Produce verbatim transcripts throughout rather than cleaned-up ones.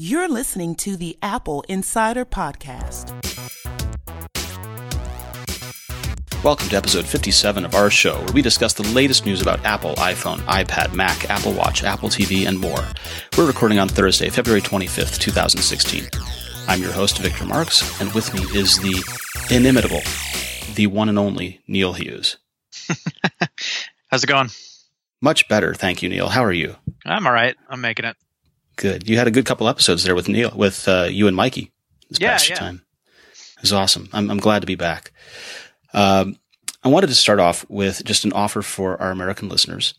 You're listening to the Apple Insider Podcast. Welcome to episode fifty-seven of our show, where we discuss the latest news about Apple, iPhone, iPad, Mac, Apple Watch, Apple T V, and more. We're recording on Thursday, February twenty-fifth, twenty sixteen. I'm your host, Victor Marks, and with me is the inimitable, the one and only Neil Hughes. How's it going? Much better, thank you, Neil. How are you? I'm all right. I'm making it. Good. You had a good couple episodes there with Neil, with uh, you and Mikey this yeah, past yeah. time. It was awesome. I'm, I'm glad to be back. Um, I wanted to start off with just an offer for our American listeners.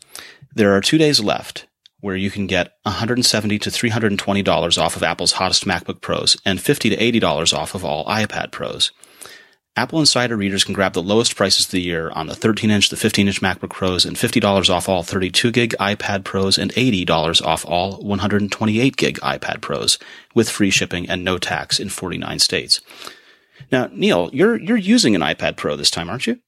There are two days left where you can get one hundred seventy dollars to three hundred twenty dollars off of Apple's hottest MacBook Pros and fifty dollars to eighty dollars off of all iPad Pros. Apple Insider readers can grab the lowest prices of the year on the thirteen-inch, the fifteen-inch MacBook Pros, and fifty dollars off all thirty-two gig iPad Pros and eighty dollars off all one hundred twenty-eight gig iPad Pros, with free shipping and no tax in forty-nine states. Now, Neil, you're you're using an iPad Pro this time, aren't you?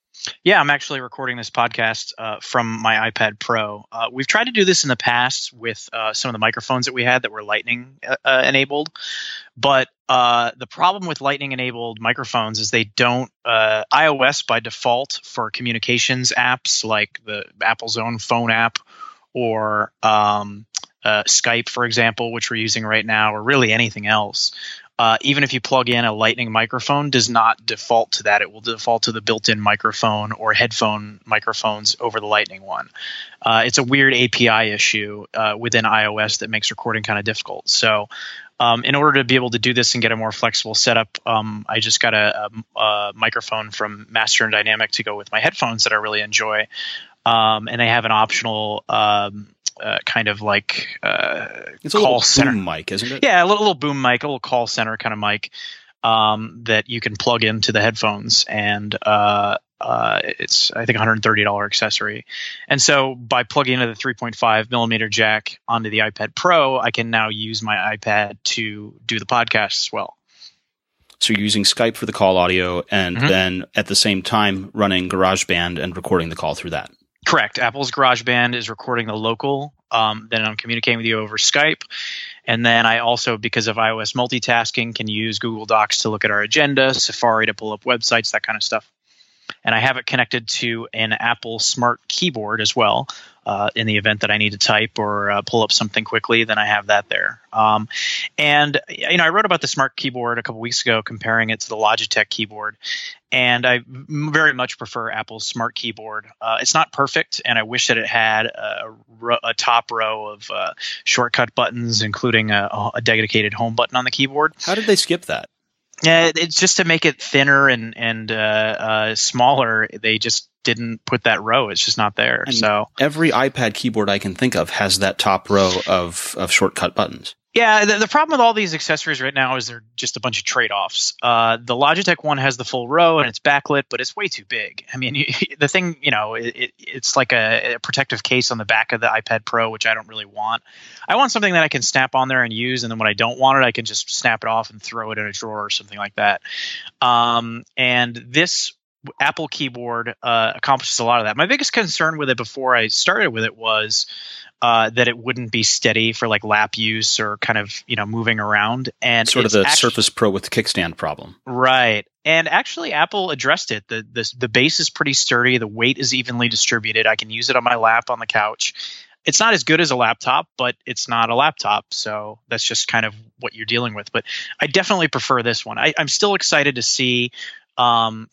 Yeah, I'm actually recording this podcast uh, from my iPad Pro. Uh, we've tried to do this in the past with uh, some of the microphones that we had that were Lightning uh, enabled, but Uh, the problem with Lightning-enabled microphones is they don't uh, – iOS by default for communications apps like the Apple's own phone app or um, uh, Skype, for example, which we're using right now, or really anything else. Uh, even if you plug in a Lightning microphone, does not default to that. It will default to the built-in microphone or headphone microphones over the Lightning one. Uh, it's a weird A P I issue uh, within iOS that makes recording kind of difficult. So – Um, in order to be able to do this and get a more flexible setup, um, I just got a, a, a microphone from Master and Dynamic to go with my headphones that I really enjoy. Um, and they have an optional um, uh, kind of like uh, it's call a little center boom mic, isn't it? Yeah, a little, little boom mic, a little call center kind of mic um, that you can plug into the headphones. And uh, uh, it's, I think, one hundred thirty dollars accessory. And so by plugging into the three point five millimeter jack onto the iPad Pro, I can now use my iPad to do the podcast as well. So you're using Skype for the call audio and mm-hmm. then at the same time running GarageBand and recording the call through that. Correct. Apple's GarageBand is recording the local. Um, then I'm communicating with you over Skype. And then I also, because of iOS multitasking, can use Google Docs to look at our agenda, Safari to pull up websites, that kind of stuff. And I have it connected to an Apple Smart Keyboard as well. Uh, in the event that I need to type or uh, pull up something quickly, then I have that there. Um, and you know, I wrote about the Smart Keyboard a couple weeks ago, comparing it to the Logitech Keyboard. And I very much prefer Apple's Smart Keyboard. Uh, it's not perfect, and I wish that it had a, a top row of uh, shortcut buttons, including a, a dedicated home button on the keyboard. How did they skip that? Yeah, it's just to make it thinner and and uh, uh, smaller. They just didn't put that row. It's just not there. And so every iPad keyboard I can think of has that top row of of shortcut buttons. Yeah, the, the problem with all these accessories right now is they're just a bunch of trade-offs. Uh, the Logitech one has the full row and it's backlit, but it's way too big. I mean, you, the thing, you know, it, it, it's like a, a protective case on the back of the iPad Pro, which I don't really want. I want something that I can snap on there and use, and then when I don't want it, I can just snap it off and throw it in a drawer or something like that. Um, and this Apple keyboard uh, accomplishes a lot of that. My biggest concern with it before I started with it was Uh, that it wouldn't be steady for like lap use or kind of, you know, moving around. And sort of the actu- Surface Pro with the kickstand problem. Right. And actually Apple addressed it. The, the the base is pretty sturdy. The weight is evenly distributed. I can use it on my lap, on the couch. It's not as good as a laptop, but it's not a laptop. So that's just kind of what you're dealing with. But I definitely prefer this one. I, I'm still excited to see um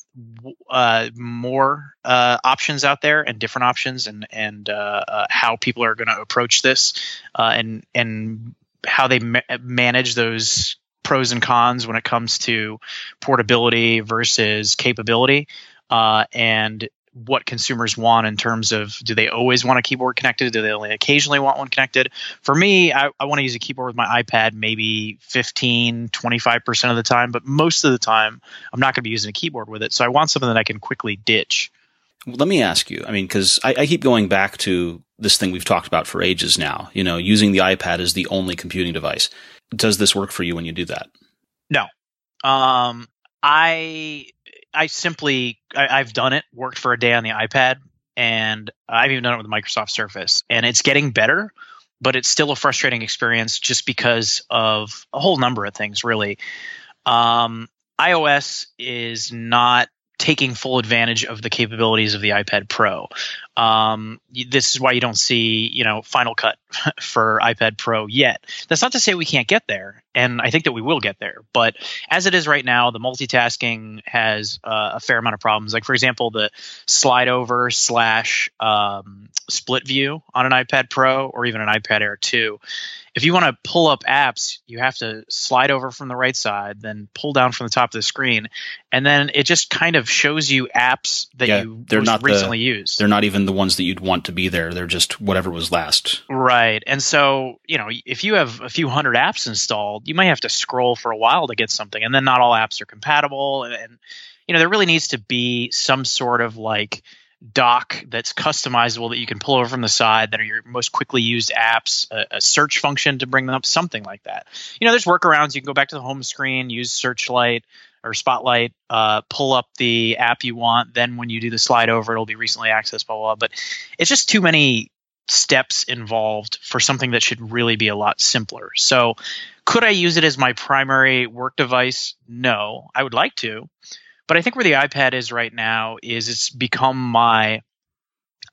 uh more uh options out there and different options and and uh, uh how people are going to approach this uh and and how they ma- manage those pros and cons when it comes to portability versus capability uh and what consumers want in terms of, do they always want a keyboard connected? Do they only occasionally want one connected? For me, I, I want to use a keyboard with my iPad maybe fifteen, twenty-five percent of the time, but most of the time I'm not going to be using a keyboard with it. So I want something that I can quickly ditch. Well, let me ask you, I mean, because I, I keep going back to this thing we've talked about for ages now, you know, using the iPad as the only computing device. Does this work for you when you do that? No. Um, I... I simply, I, I've done it, worked for a day on the iPad, and I've even done it with Microsoft Surface, and it's getting better, but it's still a frustrating experience just because of a whole number of things, really. Um, iOS is not taking full advantage of the capabilities of the iPad Pro. Um, this is why you don't see, you know, Final Cut for iPad Pro yet. That's not to say we can't get there, and I think that we will get there. But as it is right now, the multitasking has uh, a fair amount of problems. Like, for example, the slide over slash um, split view on an iPad Pro or even an iPad Air two. If you want to pull up apps, you have to slide over from the right side, then pull down from the top of the screen, and then it just kind of shows you apps that yeah, you they're not recently the, used. They're not even the ones that you'd want to be there. They're just whatever was last. Right. And so, you know, if you have a few hundred apps installed, you might have to scroll for a while to get something, and then not all apps are compatible. And, and you know, there really needs to be some sort of like dock that's customizable that you can pull over from the side that are your most quickly used apps, a, a search function to bring them up, something like that. You know, there's workarounds. You can go back to the home screen, use Searchlight or Spotlight, uh, pull up the app you want. Then when you do the slide over, it'll be recently accessed, blah, blah, blah. But it's just too many steps involved for something that should really be a lot simpler. So could I use it as my primary work device? No, I would like to. But I think where the iPad is right now is it's become my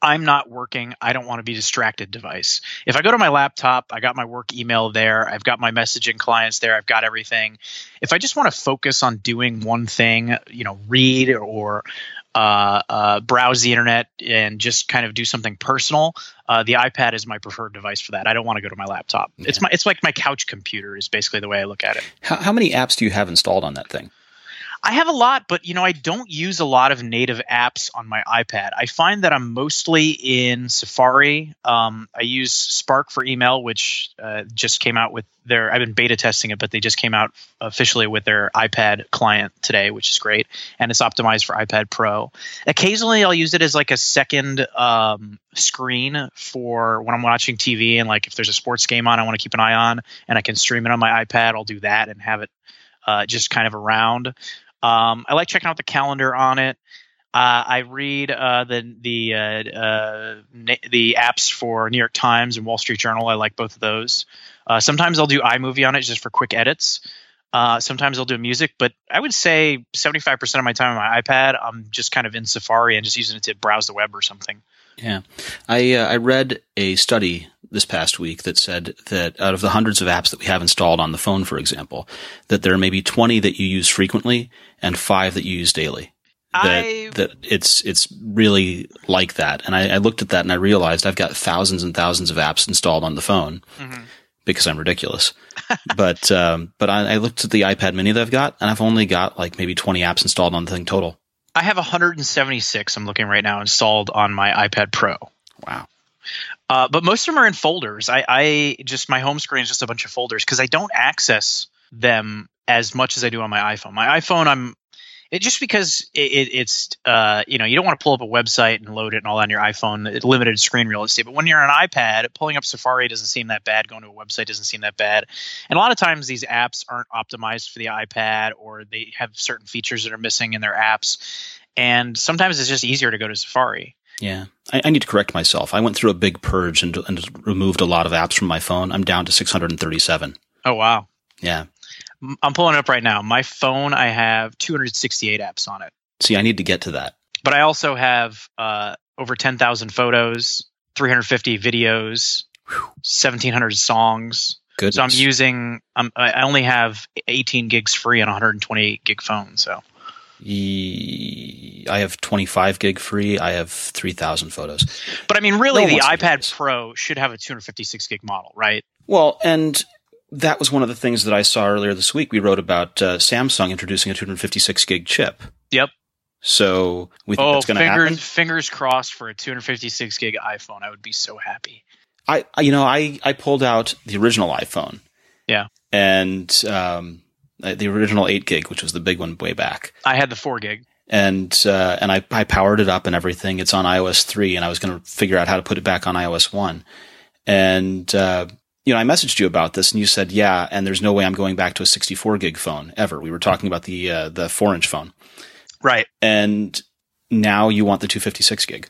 I'm not working, I don't want to be distracted device. If I go to my laptop, I got my work email there. I've got my messaging clients there. I've got everything. If I just want to focus on doing one thing, you know, read or uh, uh, browse the internet and just kind of do something personal, uh, the iPad is my preferred device for that. I don't want to go to my laptop. Yeah. It's my it's like my couch computer is basically the way I look at it. How, how many apps do you have installed on that thing? I have a lot, but, you know, I don't use a lot of native apps on my iPad. I find that I'm mostly in Safari. Um, I use Spark for email, which uh, just came out with their – I've been beta testing it, but they just came out officially with their iPad client today, which is great, and it's optimized for iPad Pro. Occasionally, I'll use it as like a second um, screen for when I'm watching T V and like if there's a sports game on I want to keep an eye on and I can stream it on my iPad, I'll do that and have it uh, just kind of around. Um, I like checking out the calendar on it. Uh, I read uh, the the uh, uh, na- the apps for New York Times and Wall Street Journal. I like both of those. Uh, sometimes I'll do iMovie on it just for quick edits. Uh, sometimes I'll do music, but I would say seventy-five percent of my time on my iPad, I'm just kind of in Safari and just using it to browse the web or something. Yeah, I uh, I read a study this past week that said that out of the hundreds of apps that we have installed on the phone, for example, that there are maybe twenty that you use frequently and five that you use daily. That, I... that it's it's really like that. And I, I looked at that and I realized I've got thousands and thousands of apps installed on the phone mm-hmm. because I'm ridiculous. but um, but I, I looked at the iPad Mini that I've got and I've only got like maybe twenty apps installed on the thing total. I have one hundred seventy-six, I'm looking right now, installed on my iPad Pro. Wow. Uh, but most of them are in folders. I, I just my home screen is just a bunch of folders because I don't access them as much as I do on my iPhone. My iPhone, I'm it just because it, it, it's uh, you know, you don't want to pull up a website and load it and all that on your iPhone. It limited screen real estate. But when you're on an iPad, pulling up Safari doesn't seem that bad. Going to a website doesn't seem that bad. And a lot of times these apps aren't optimized for the iPad, or they have certain features that are missing in their apps. And sometimes it's just easier to go to Safari. Yeah, I, I need to correct myself. I went through a big purge and, and removed a lot of apps from my phone. I'm down to six hundred thirty-seven. Oh, wow. Yeah. I'm pulling it up right now. My phone, I have two hundred sixty-eight apps on it. See, I need to get to that. But I also have uh, over ten thousand photos, three hundred fifty videos, Whew. seventeen hundred songs. Goodness. So I'm using um, – I only have eighteen gigs free on a one hundred twenty gig phone, so – I have twenty-five gig free. I have three thousand photos. But I mean, really, no the iPad Pro should have a two hundred fifty-six gig model, right? Well, and that was one of the things that I saw earlier this week. We wrote about uh, Samsung introducing a two hundred fifty-six gig chip. Yep. So we think oh, that's going to happen. Fingers crossed for a two hundred fifty-six gig iPhone. I would be so happy. I, you know, I, I pulled out the original iPhone. Yeah. And, um, the original eight gig, which was the big one way back. I had the four gig. And uh, and I, I powered it up and everything. It's on iOS three, and I was going to figure out how to put it back on iOS one. And uh, you know, I messaged you about this, and you said, yeah, and there's no way I'm going back to a sixty-four gig phone ever. We were talking about the uh, the four-inch phone. Right. And now you want the two hundred fifty-six gig.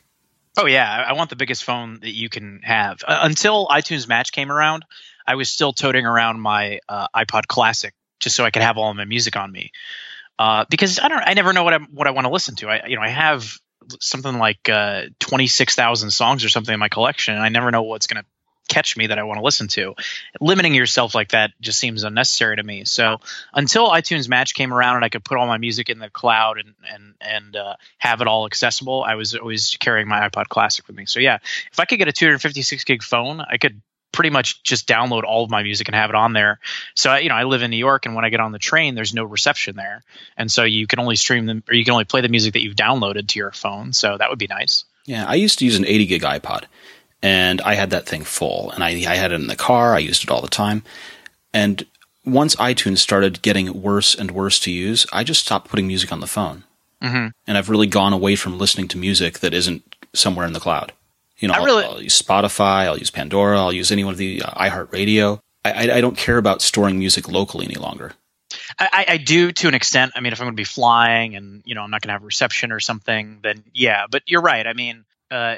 Oh, yeah. I want the biggest phone that you can have. Uh, until iTunes Match came around, I was still toting around my uh, iPod Classic just so I could have all of my music on me. Uh, because I don't, I never know what I what I want to listen to. I, you know, I have something like uh, twenty-six thousand songs or something in my collection, and I never know what's going to catch me that I want to listen to. Limiting yourself like that just seems unnecessary to me. So until iTunes Match came around and I could put all my music in the cloud and and and uh, have it all accessible, I was always carrying my iPod Classic with me. So yeah, if I could get a two fifty-six gig phone, I could pretty much just download all of my music and have it on there. So you know, I live in New York, and when I get on the train, there's no reception there, and so you can only stream them, or you can only play the music that you've downloaded to your phone. So that would be nice. Yeah, I used to use an eighty gig iPod, and I had that thing full, and I, I had it in the car. I used it all the time, and once iTunes started getting worse and worse to use, I just stopped putting music on the phone, mm-hmm. and I've really gone away from listening to music that isn't somewhere in the cloud. You know, I'll, really, I'll use Spotify, I'll use Pandora, I'll use any one of the uh, iHeartRadio. I, I, I don't care about storing music locally any longer. I, I do to an extent. I mean, if I'm going to be flying and, you know, I'm not going to have reception or something, then yeah. But you're right. I mean, uh,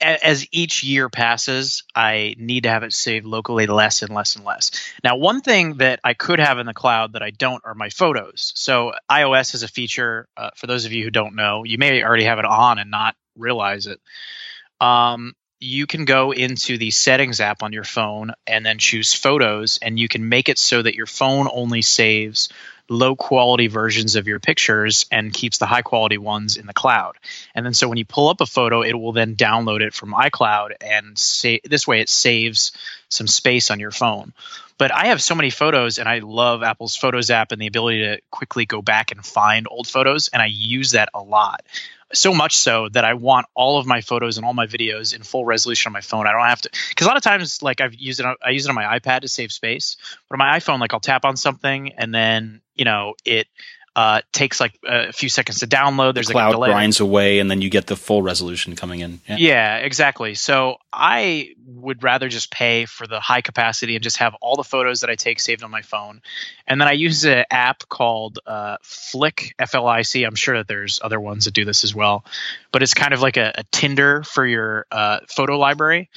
as each year passes, I need to have it saved locally less and less and less. Now, one thing that I could have in the cloud that I don't are my photos. So iOS has a feature, uh, for those of you who don't know, you may already have it on and not realize it. Um, you can go into the settings app on your phone and then choose photos, and you can make it so that your phone only saves low quality versions of your pictures and keeps the high quality ones in the cloud. And then so when you pull up a photo, it will then download it from iCloud, and sa- this way it saves some space on your phone. But I have so many photos, and I love Apple's Photos app and the ability to quickly go back and find old photos, and I use that a lot. So much so that I want all of my photos and all my videos in full resolution on my phone. I don't have to, because a lot of times, like I've used it, on, I use it on my iPad to save space, but on my iPhone, like I'll tap on something and then, you know, it uh, takes like a few seconds to download. There's the cloud like a delay. Grinds away, and then you get the full resolution coming in. Yeah. yeah, exactly. So I would rather just pay for the high capacity and just have all the photos that I take saved on my phone. And then I use an app called uh, Flick, F L I C. I'm sure that there's other ones that do this as well, but it's kind of like a, a Tinder for your uh, photo library.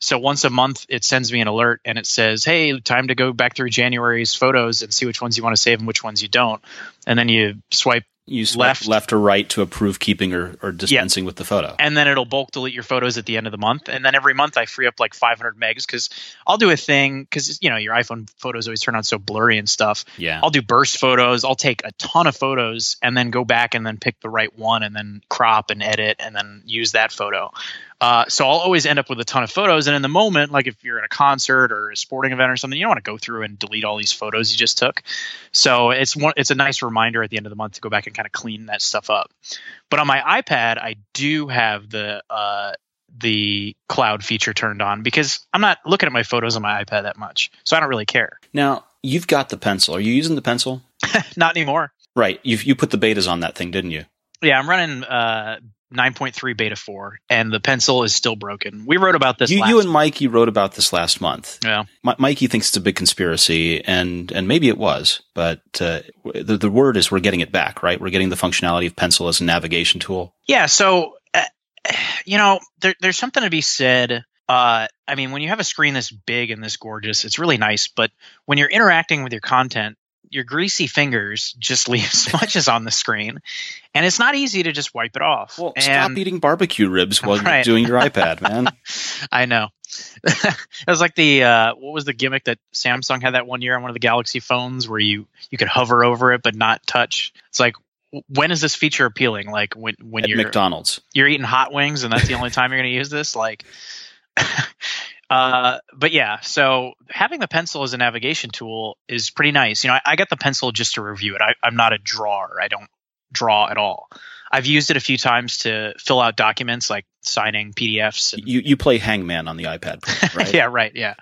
So once a month, it sends me an alert, and it says, hey, time to go back through January's photos and see which ones you want to save and which ones you don't. And then you swipe, you swipe left. left or right to approve keeping or, or dispensing yeah. with the photo. And then it'll bulk delete your photos at the end of the month. And then every month I free up like five hundred megs, because I'll do a thing, because you know your iPhone photos always turn on so blurry and stuff. Yeah. I'll do burst photos. I'll take a ton of photos and then go back and then pick the right one and then crop and edit and then use that photo. Uh, so I'll always end up with a ton of photos. And in the moment, like if you're at a concert or a sporting event or something, you don't want to go through and delete all these photos you just took. So it's one, it's a nice reminder at the end of the month to go back and kind of clean that stuff up. But on my iPad, I do have the uh, the cloud feature turned on, because I'm not looking at my photos on my iPad that much. So I don't really care. Now, you've got the pencil. Are you using the pencil? Not anymore. Right. You you put the betas on that thing, didn't you? Yeah, I'm running uh, nine point three beta four, and the pencil is still broken. We wrote about this you, last You and Mikey wrote about this last month. Yeah. M- Mikey thinks it's a big conspiracy, and and maybe it was, but uh, the, the word is we're getting it back, right? We're getting the functionality of pencil as a navigation tool. Yeah, so, uh, you know, there, there's something to be said. Uh, I mean, when you have a screen this big and this gorgeous, it's really nice, but when you're interacting with your content, your greasy fingers just leave smudges on the screen, and it's not easy to just wipe it off. Well, and, stop eating barbecue ribs while right. you're doing your iPad, man. I know. It was like the uh, what was the gimmick that Samsung had that one year on one of the Galaxy phones where you you could hover over it but not touch. It's like, when is this feature appealing? Like when when At you're McDonald's, you're eating hot wings, and that's the only time you're going to use this. Like. Uh, but yeah, so having the pencil as a navigation tool is pretty nice. You know, I, I got the pencil just to review it. I, I'm not a drawer. I don't draw at all. I've used it a few times to fill out documents like signing P D Fs. And, you you play Hangman on the iPad, right? Yeah, right. Yeah.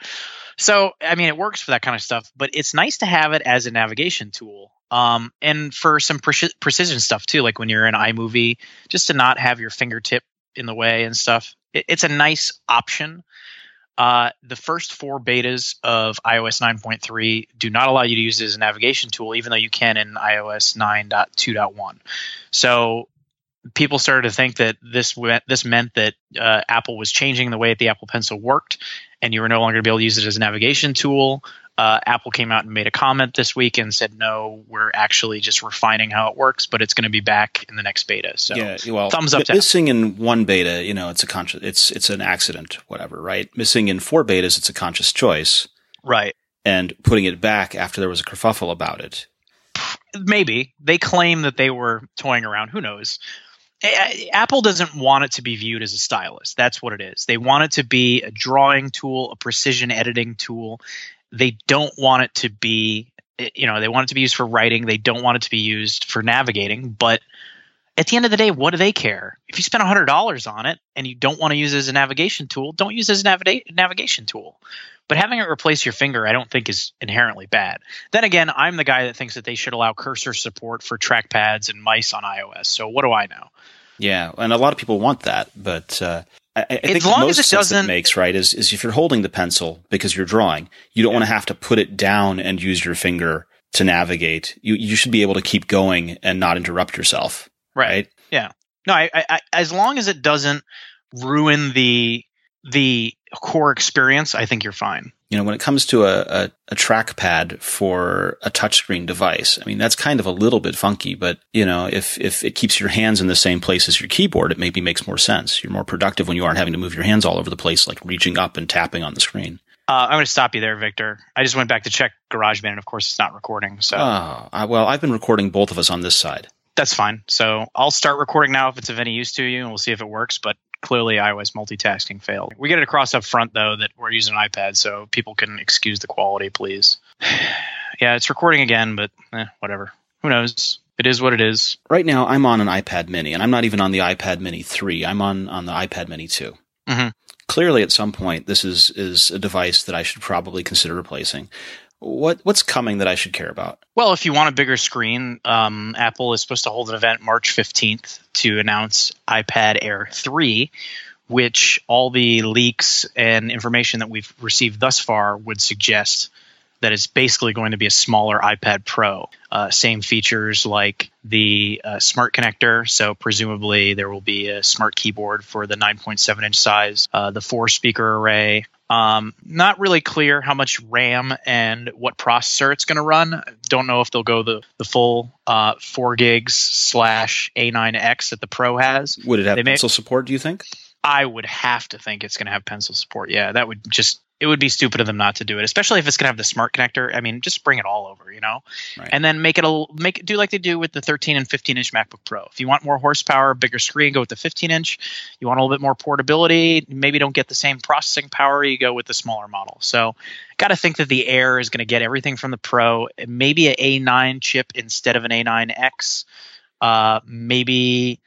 So, I mean, it works for that kind of stuff, but it's nice to have it as a navigation tool. Um, and for some pre- precision stuff too, like when you're in iMovie, just to not have your fingertip in the way and stuff. It, it's a nice option. Uh, the first four betas of iOS nine point three do not allow you to use it as a navigation tool, even though you can in iOS nine point two point one. So people started to think that this went, this meant that uh, Apple was changing the way that the Apple Pencil worked, and you were no longer going to be able to use it as a navigation tool. Uh, Apple came out and made a comment this week and said, no, we're actually just refining how it works, but it's going to be back in the next beta. So yeah, well, thumbs up to missing Apple. In one beta, you know, it's a conscious, it's, it's an accident, whatever, right? Missing in four betas, it's a conscious choice. Right. And putting it back after there was a kerfuffle about it. Maybe. They claim that they were toying around. Who knows? Apple doesn't want it to be viewed as a stylus. That's what it is. They want it to be a drawing tool, a precision editing tool. They don't want it to be, you know, they want it to be used for writing. They don't want it to be used for navigating. But at the end of the day, what do they care? If you spend one hundred dollars on it and you don't want to use it as a navigation tool, don't use it as a navi- navigation tool. But having it replace your finger, I don't think is inherently bad. Then again, I'm the guy that thinks that they should allow cursor support for trackpads and mice on iOS. So what do I know? Yeah, and a lot of people want that, but uh, I, I think the most sense it makes, right, is, is if you're holding the pencil because you're drawing, you don't yeah. want to have to put it down and use your finger to navigate. You you should be able to keep going and not interrupt yourself. Right. right? Yeah. No, I, I, I, as long as it doesn't ruin the the core experience, I think you're fine. You know, when it comes to a, a, a trackpad for a touchscreen device, I mean, that's kind of a little bit funky, but, you know, if, if it keeps your hands in the same place as your keyboard, it maybe makes more sense. You're more productive when you aren't having to move your hands all over the place, like reaching up and tapping on the screen. Uh, I'm going to stop you there, Victor. I just went back to check GarageBand, and of course, it's not recording. So, oh, I, well, I've been recording both of us on this side. That's fine. So I'll start recording now if it's of any use to you, and we'll see if it works. But clearly, iOS multitasking failed. We get it across up front, though, that we're using an iPad, so people can excuse the quality, please. Yeah, it's recording again, but eh, whatever. Who knows? It is what it is. Right now, I'm on an iPad Mini, and I'm not even on the iPad Mini three. I'm on, on the iPad Mini two. Mm-hmm. Clearly, at some point, this is, is a device that I should probably consider replacing. What what's coming that I should care about? Well, if you want a bigger screen, um, Apple is supposed to hold an event March fifteenth to announce iPad Air three, which all the leaks and information that we've received thus far would suggest that it's basically going to be a smaller iPad Pro. Uh, same features like the uh, smart connector, so presumably there will be a smart keyboard for the nine point seven inch size, uh, the four-speaker array. Um, not really clear how much RAM and what processor it's going to run. Don't know if they'll go the, the full uh, four gigs slash A nine X that the Pro has. Would it have they pencil may- support, do you think? I would have to think it's going to have pencil support. Yeah, that would just – it would be stupid of them not to do it, especially if it's going to have the smart connector. I mean, just bring it all over, you know? Right. And then make it a, make it do like they do with the thirteen and fifteen inch MacBook Pro. If you want more horsepower, bigger screen, go with the fifteen inch. You want a little bit more portability, maybe don't get the same processing power, you go with the smaller model. So got to think that the Air is going to get everything from the Pro, maybe an A nine chip instead of an A nine X, uh, maybe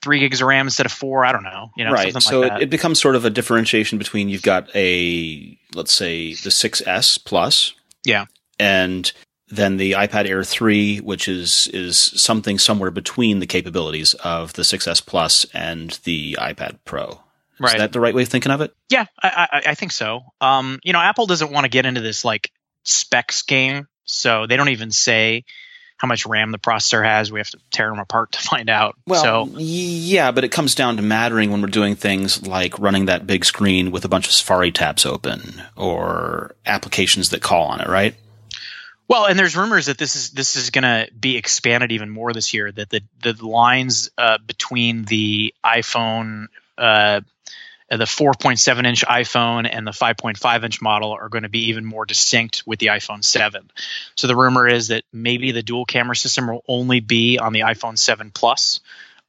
three gigs of RAM instead of four. I don't know. You know, right. Something so like that. It becomes sort of a differentiation between you've got a, let's say the six S Plus. Yeah. And then the iPad Air three, which is, is something somewhere between the capabilities of the six S Plus and the iPad Pro. Right. Is that the right way of thinking of it? Yeah, I, I, I think so. Um, you know, Apple doesn't want to get into this like specs game. So they don't even say how much RAM the processor has. We have to tear them apart to find out. Well, so, yeah, but it comes down to mattering when we're doing things like running that big screen with a bunch of Safari tabs open or applications that call on it, right? Well, and there's rumors that this is this is going to be expanded even more this year, that the, the lines uh, between the iPhone uh, – the four point seven inch iPhone and the five point five inch model are going to be even more distinct with the iPhone seven. So the rumor is that maybe the dual camera system will only be on the iPhone seven Plus.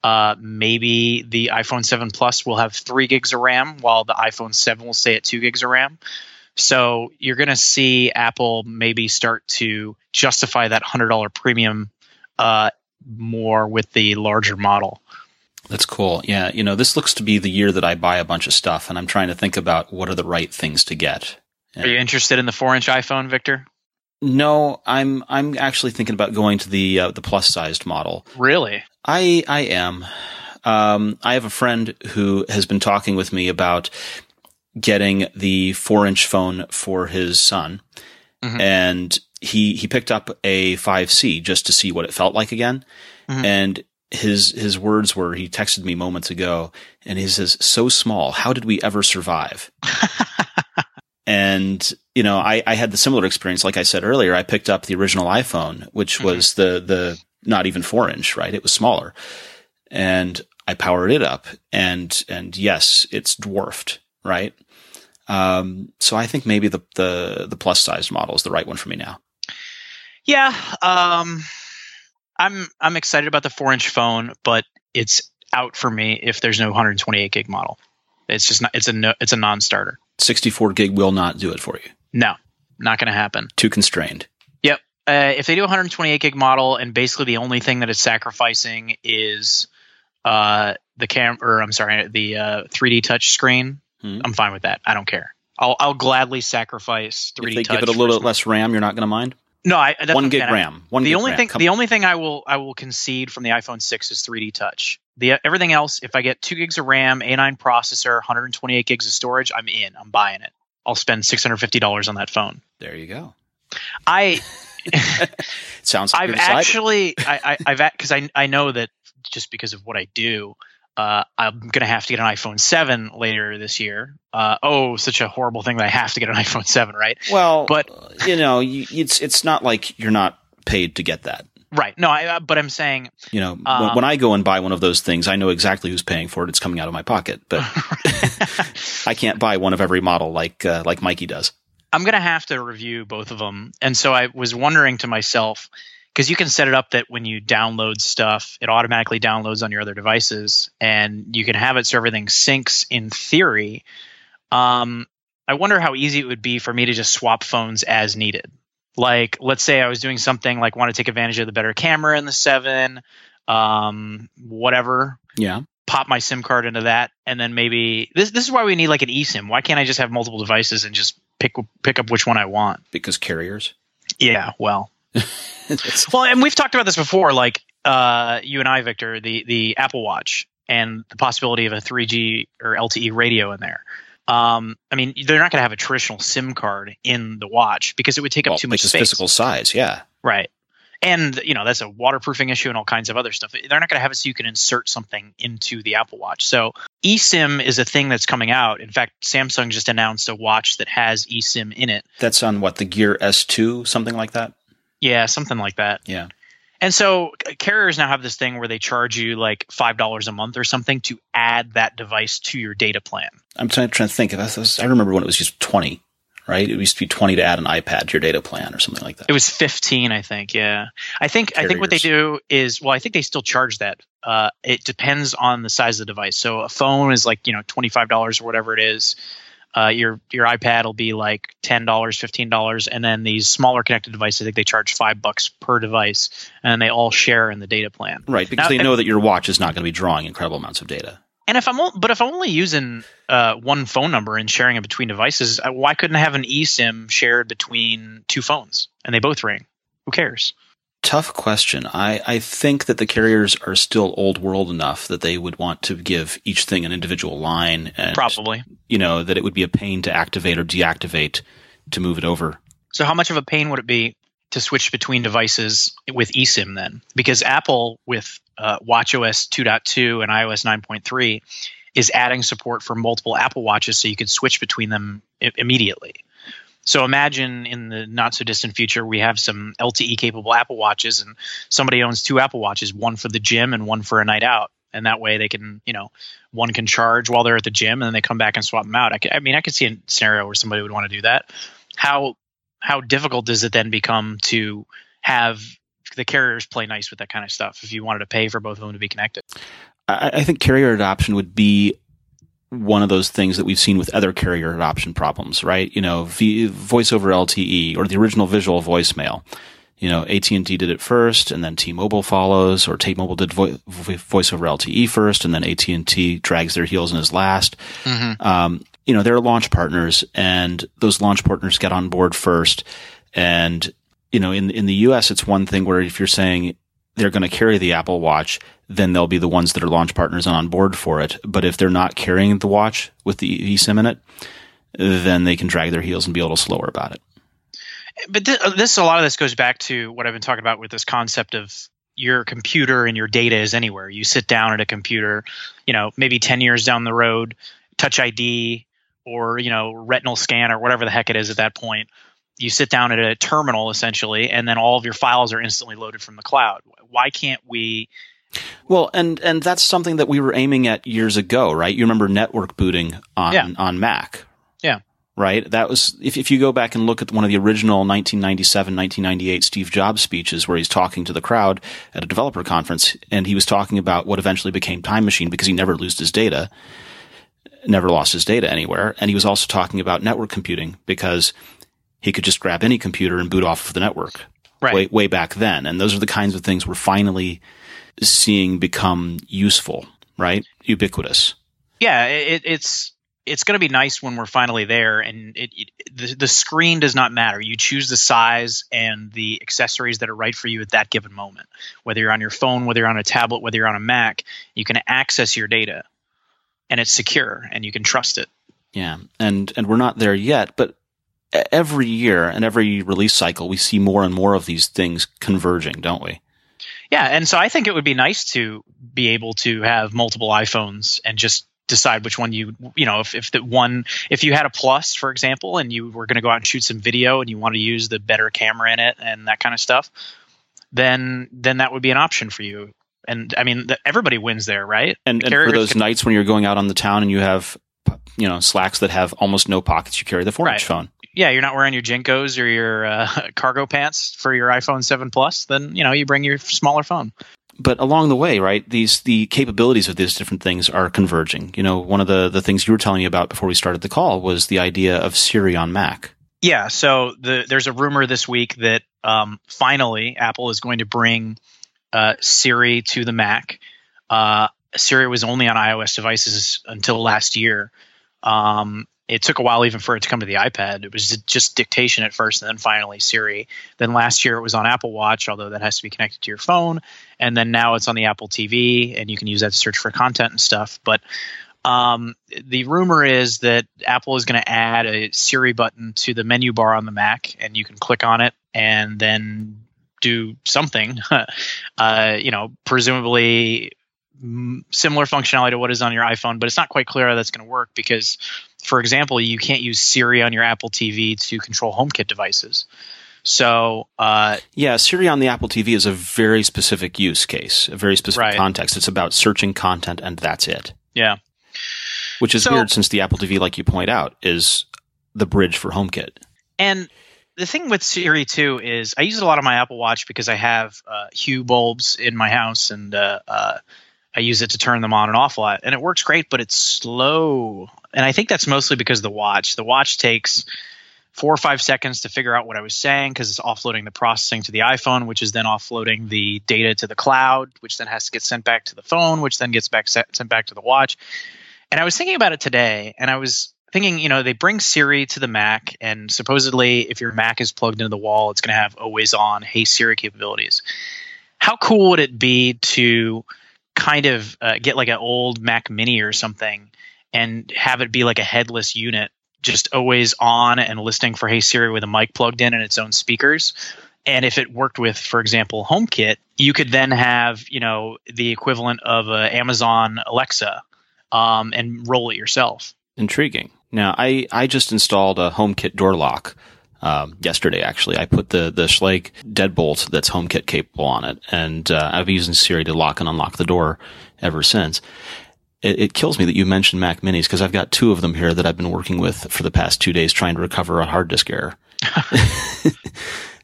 Uh, maybe the iPhone seven Plus will have three gigs of RAM, while the iPhone seven will stay at two gigs of RAM. So you're going to see Apple maybe start to justify that one hundred dollars premium uh, more with the larger model. That's cool. Yeah. You know, this looks to be the year that I buy a bunch of stuff, and I'm trying to think about what are the right things to get. Yeah. Are you interested in the four inch iPhone, Victor? No, I'm I'm actually thinking about going to the uh, the plus-sized model. Really? I, I am. Um, I have a friend who has been talking with me about getting the four inch phone for his son, mm-hmm. and he, he picked up a five C just to see what it felt like again, mm-hmm. and his his words were, he texted me moments ago, and he says, "So small, how did we ever survive?" And, you know, I, I had the similar experience. Like I said earlier, I picked up the original iPhone, which mm-hmm. was the the not even four inch, right? It was smaller. And I powered it up, and and yes, it's dwarfed, right? Um, so I think maybe the the, the plus sized model is the right one for me now. Yeah, um, I'm I'm excited about the four inch phone, but it's out for me if there's no one twenty-eight gig model. It's just not. It's a no, it's a non-starter. sixty-four gig will not do it for you. No, not going to happen. Too constrained. Yep. Uh, if they do a one twenty-eight gig model, and basically the only thing that it's sacrificing is uh, the cam, or I'm sorry, the uh, three D touch screen. Hmm. I'm fine with that. I don't care. I'll I'll gladly sacrifice three D touch. If they touch give it a little bit less RAM, you're not going to mind. No, I, that's one gig RAM. One the gig only RAM. thing, Come the on. only thing I will I will concede from the iPhone six is three D touch. The everything else, if I get two gigs of RAM, A nine processor, one twenty-eight gigs of storage, I'm in. I'm buying it. I'll spend six hundred fifty dollars on that phone. There you go. I sounds. Like I've actually, I, I, I've because I I know that just because of what I do, uh, I'm gonna have to get an iPhone seven later this year. Uh, oh, such a horrible thing that I have to get an iPhone seven, right? Well, but you know, you, it's it's not like you're not paid to get that. Right. No, I, but I'm saying, you know, um, when I go and buy one of those things, I know exactly who's paying for it. It's coming out of my pocket, but I can't buy one of every model like uh, like Mikey does. I'm going to have to review both of them. And so I was wondering to myself, because you can set it up that when you download stuff, it automatically downloads on your other devices, and you can have it so everything syncs in theory. Um, I wonder how easy it would be for me to just swap phones as needed. Like, let's say I was doing something like want to take advantage of the better camera in the seven, um, whatever. Yeah. Pop my SIM card into that. And then maybe this, this is why we need like an eSIM. Why can't I just have multiple devices and just pick pick up which one I want? Because carriers? Yeah, well. Well, and we've talked about this before, like uh, you and I, Victor, the, the Apple Watch and the possibility of a three G or L T E radio in there. Um, I mean, they're not going to have a traditional SIM card in the watch because it would take well, up too much space. It's physical size, yeah. Right. And, you know, that's a waterproofing issue and all kinds of other stuff. They're not going to have it so you can insert something into the Apple Watch. So eSIM is a thing that's coming out. In fact, Samsung just announced a watch that has eSIM in it. That's on what, the Gear S two, something like that? Yeah, something like that. Yeah. And so carriers now have this thing where they charge you like five dollars a month or something to add that device to your data plan. I'm trying, trying to think. Of this. I remember when it was just twenty, right? It used to be twenty to add an iPad to your data plan or something like that. It was fifteen, I think. Yeah. I think carriers. I think what they do is, well, I think they still charge that. Uh, it depends on the size of the device. So a phone is like, you know, twenty-five dollars or whatever it is. Uh, your your iPad will be like ten dollars, fifteen dollars, and then these smaller connected devices, I think they charge five bucks per device, and they all share in the data plan. Right, because now, they know that your watch is not going to be drawing incredible amounts of data. And if I'm, but if I'm only using uh, one phone number and sharing it between devices, why couldn't I have an eSIM shared between two phones and they both ring? Who cares? Tough question. I, I think that the carriers are still old world enough that they would want to give each thing an individual line. And, probably. You know, that it would be a pain to activate or deactivate to move it over. So how much of a pain would it be to switch between devices with eSIM then? Because Apple with uh, watchOS two point two and iOS nine point three is adding support for multiple Apple Watches so you can switch between them i- immediately. So imagine in the not-so-distant future, we have some L T E-capable Apple Watches, and somebody owns two Apple Watches, one for the gym and one for a night out. And that way they can, you know, one can charge while they're at the gym, and then they come back and swap them out. I, could, I mean, I could see a scenario where somebody would want to do that. How how difficult does it then become to have the carriers play nice with that kind of stuff if you wanted to pay for both of them to be connected? I, I think carrier adoption would be one of those things that we've seen with other carrier adoption problems, right? You know, v- voice over L T E or the original visual voicemail. You know, A T and T did it first, and then T-Mobile follows, or T-Mobile did vo- voice over L T E first, and then A T and T drags their heels and is last. Mm-hmm. Um, you know, they're launch partners, and those launch partners get on board first. And, you know, in in the U S, it's one thing where if you're saying they're going to carry the Apple Watch, then they'll be the ones that are launch partners and on board for it. But if they're not carrying the watch with the eSIM in it, then they can drag their heels and be a little slower about it. But this, a lot of this goes back to what I've been talking about with this concept of your computer and your data is anywhere. You sit down at a computer, you know, maybe ten years down the road, Touch I D or, you know, retinal scan or whatever the heck it is at that point. You sit down at a terminal essentially, and then all of your files are instantly loaded from the cloud. Why can't we? Well, and, and that's something that we were aiming at years ago, right? You remember network booting on, yeah. on Mac. Yeah. Right? That was, if, if you go back and look at one of the original nineteen ninety-seven, nineteen ninety-eight Steve Jobs speeches where he's talking to the crowd at a developer conference, and he was talking about what eventually became Time Machine because he never lost his data, never lost his data anywhere. And he was also talking about network computing because he could just grab any computer and boot off of the network right. way, way back then. And those are the kinds of things we're finally seeing become useful, right? Ubiquitous. Yeah, it, it's... it's going to be nice when we're finally there, and it, it, the, the screen does not matter. You choose the size and the accessories that are right for you at that given moment. Whether you're on your phone, whether you're on a tablet, whether you're on a Mac, you can access your data, and it's secure, and you can trust it. Yeah, and and we're not there yet, but every year and every release cycle, we see more and more of these things converging, don't we? Yeah, and so I think it would be nice to be able to have multiple iPhones and just decide which one you, you know, if, if the one, if you had a Plus, for example, and you were going to go out and shoot some video and you want to use the better camera in it and that kind of stuff, then, then that would be an option for you. And I mean, the, everybody wins there, right? And, the and for those can, nights when you're going out on the town and you have, you know, slacks that have almost no pockets, you carry the four inch right. phone. Yeah. You're not wearing your J N C Os or your uh, cargo pants for your iPhone seven Plus, then, you know, you bring your smaller phone. But along the way, right, these the capabilities of these different things are converging. You know, one of the, the things you were telling me about before we started the call was the idea of Siri on Mac. Yeah, so the, there's a rumor this week that um, finally Apple is going to bring uh, Siri to the Mac. Uh, Siri was only on iOS devices until last year. Um, it took a while even for it to come to the iPad. It was just dictation at first, and then finally Siri. Then last year it was on Apple Watch, although that has to be connected to your phone. And then now it's on the Apple T V, and you can use that to search for content and stuff. But um, the rumor is that Apple is going to add a Siri button to the menu bar on the Mac, and you can click on it and then do something, uh, you know, presumably similar functionality to what is on your iPhone, but it's not quite clear how that's going to work because, for example, you can't use Siri on your Apple T V to control HomeKit devices. So, uh, yeah, Siri on the Apple T V is a very specific use case, a very specific right. context. It's about searching content, and that's it. Yeah. Which is so weird since the Apple T V, like you point out, is the bridge for HomeKit. And the thing with Siri, too, is I use a lot on my Apple Watch because I have uh, Hue bulbs in my house, and uh, uh I use it to turn them on and off a lot, and it works great, but it's slow. And I think that's mostly because of the watch. The watch takes four or five seconds to figure out what I was saying because it's offloading the processing to the iPhone, which is then offloading the data to the cloud, which then has to get sent back to the phone, which then gets back set, sent back to the watch. And I was thinking about it today, and I was thinking, you know, they bring Siri to the Mac, and supposedly if your Mac is plugged into the wall, it's going to have always on Hey Siri capabilities. How cool would it be to kind of uh, get like an old Mac Mini or something and have it be like a headless unit, just always on and listening for Hey Siri with a mic plugged in and its own speakers. And if it worked with, for example, HomeKit, you could then have, you know, the equivalent of a Amazon Alexa um, and roll it yourself. Intriguing. Now, I, I just installed a HomeKit door lock um, yesterday, actually. I put the, the Schlage deadbolt that's HomeKit capable on it, and uh, I've been using Siri to lock and unlock the door ever since. It, it kills me that you mentioned Mac Minis because I've got two of them here that I've been working with for the past two days trying to recover a hard disk error.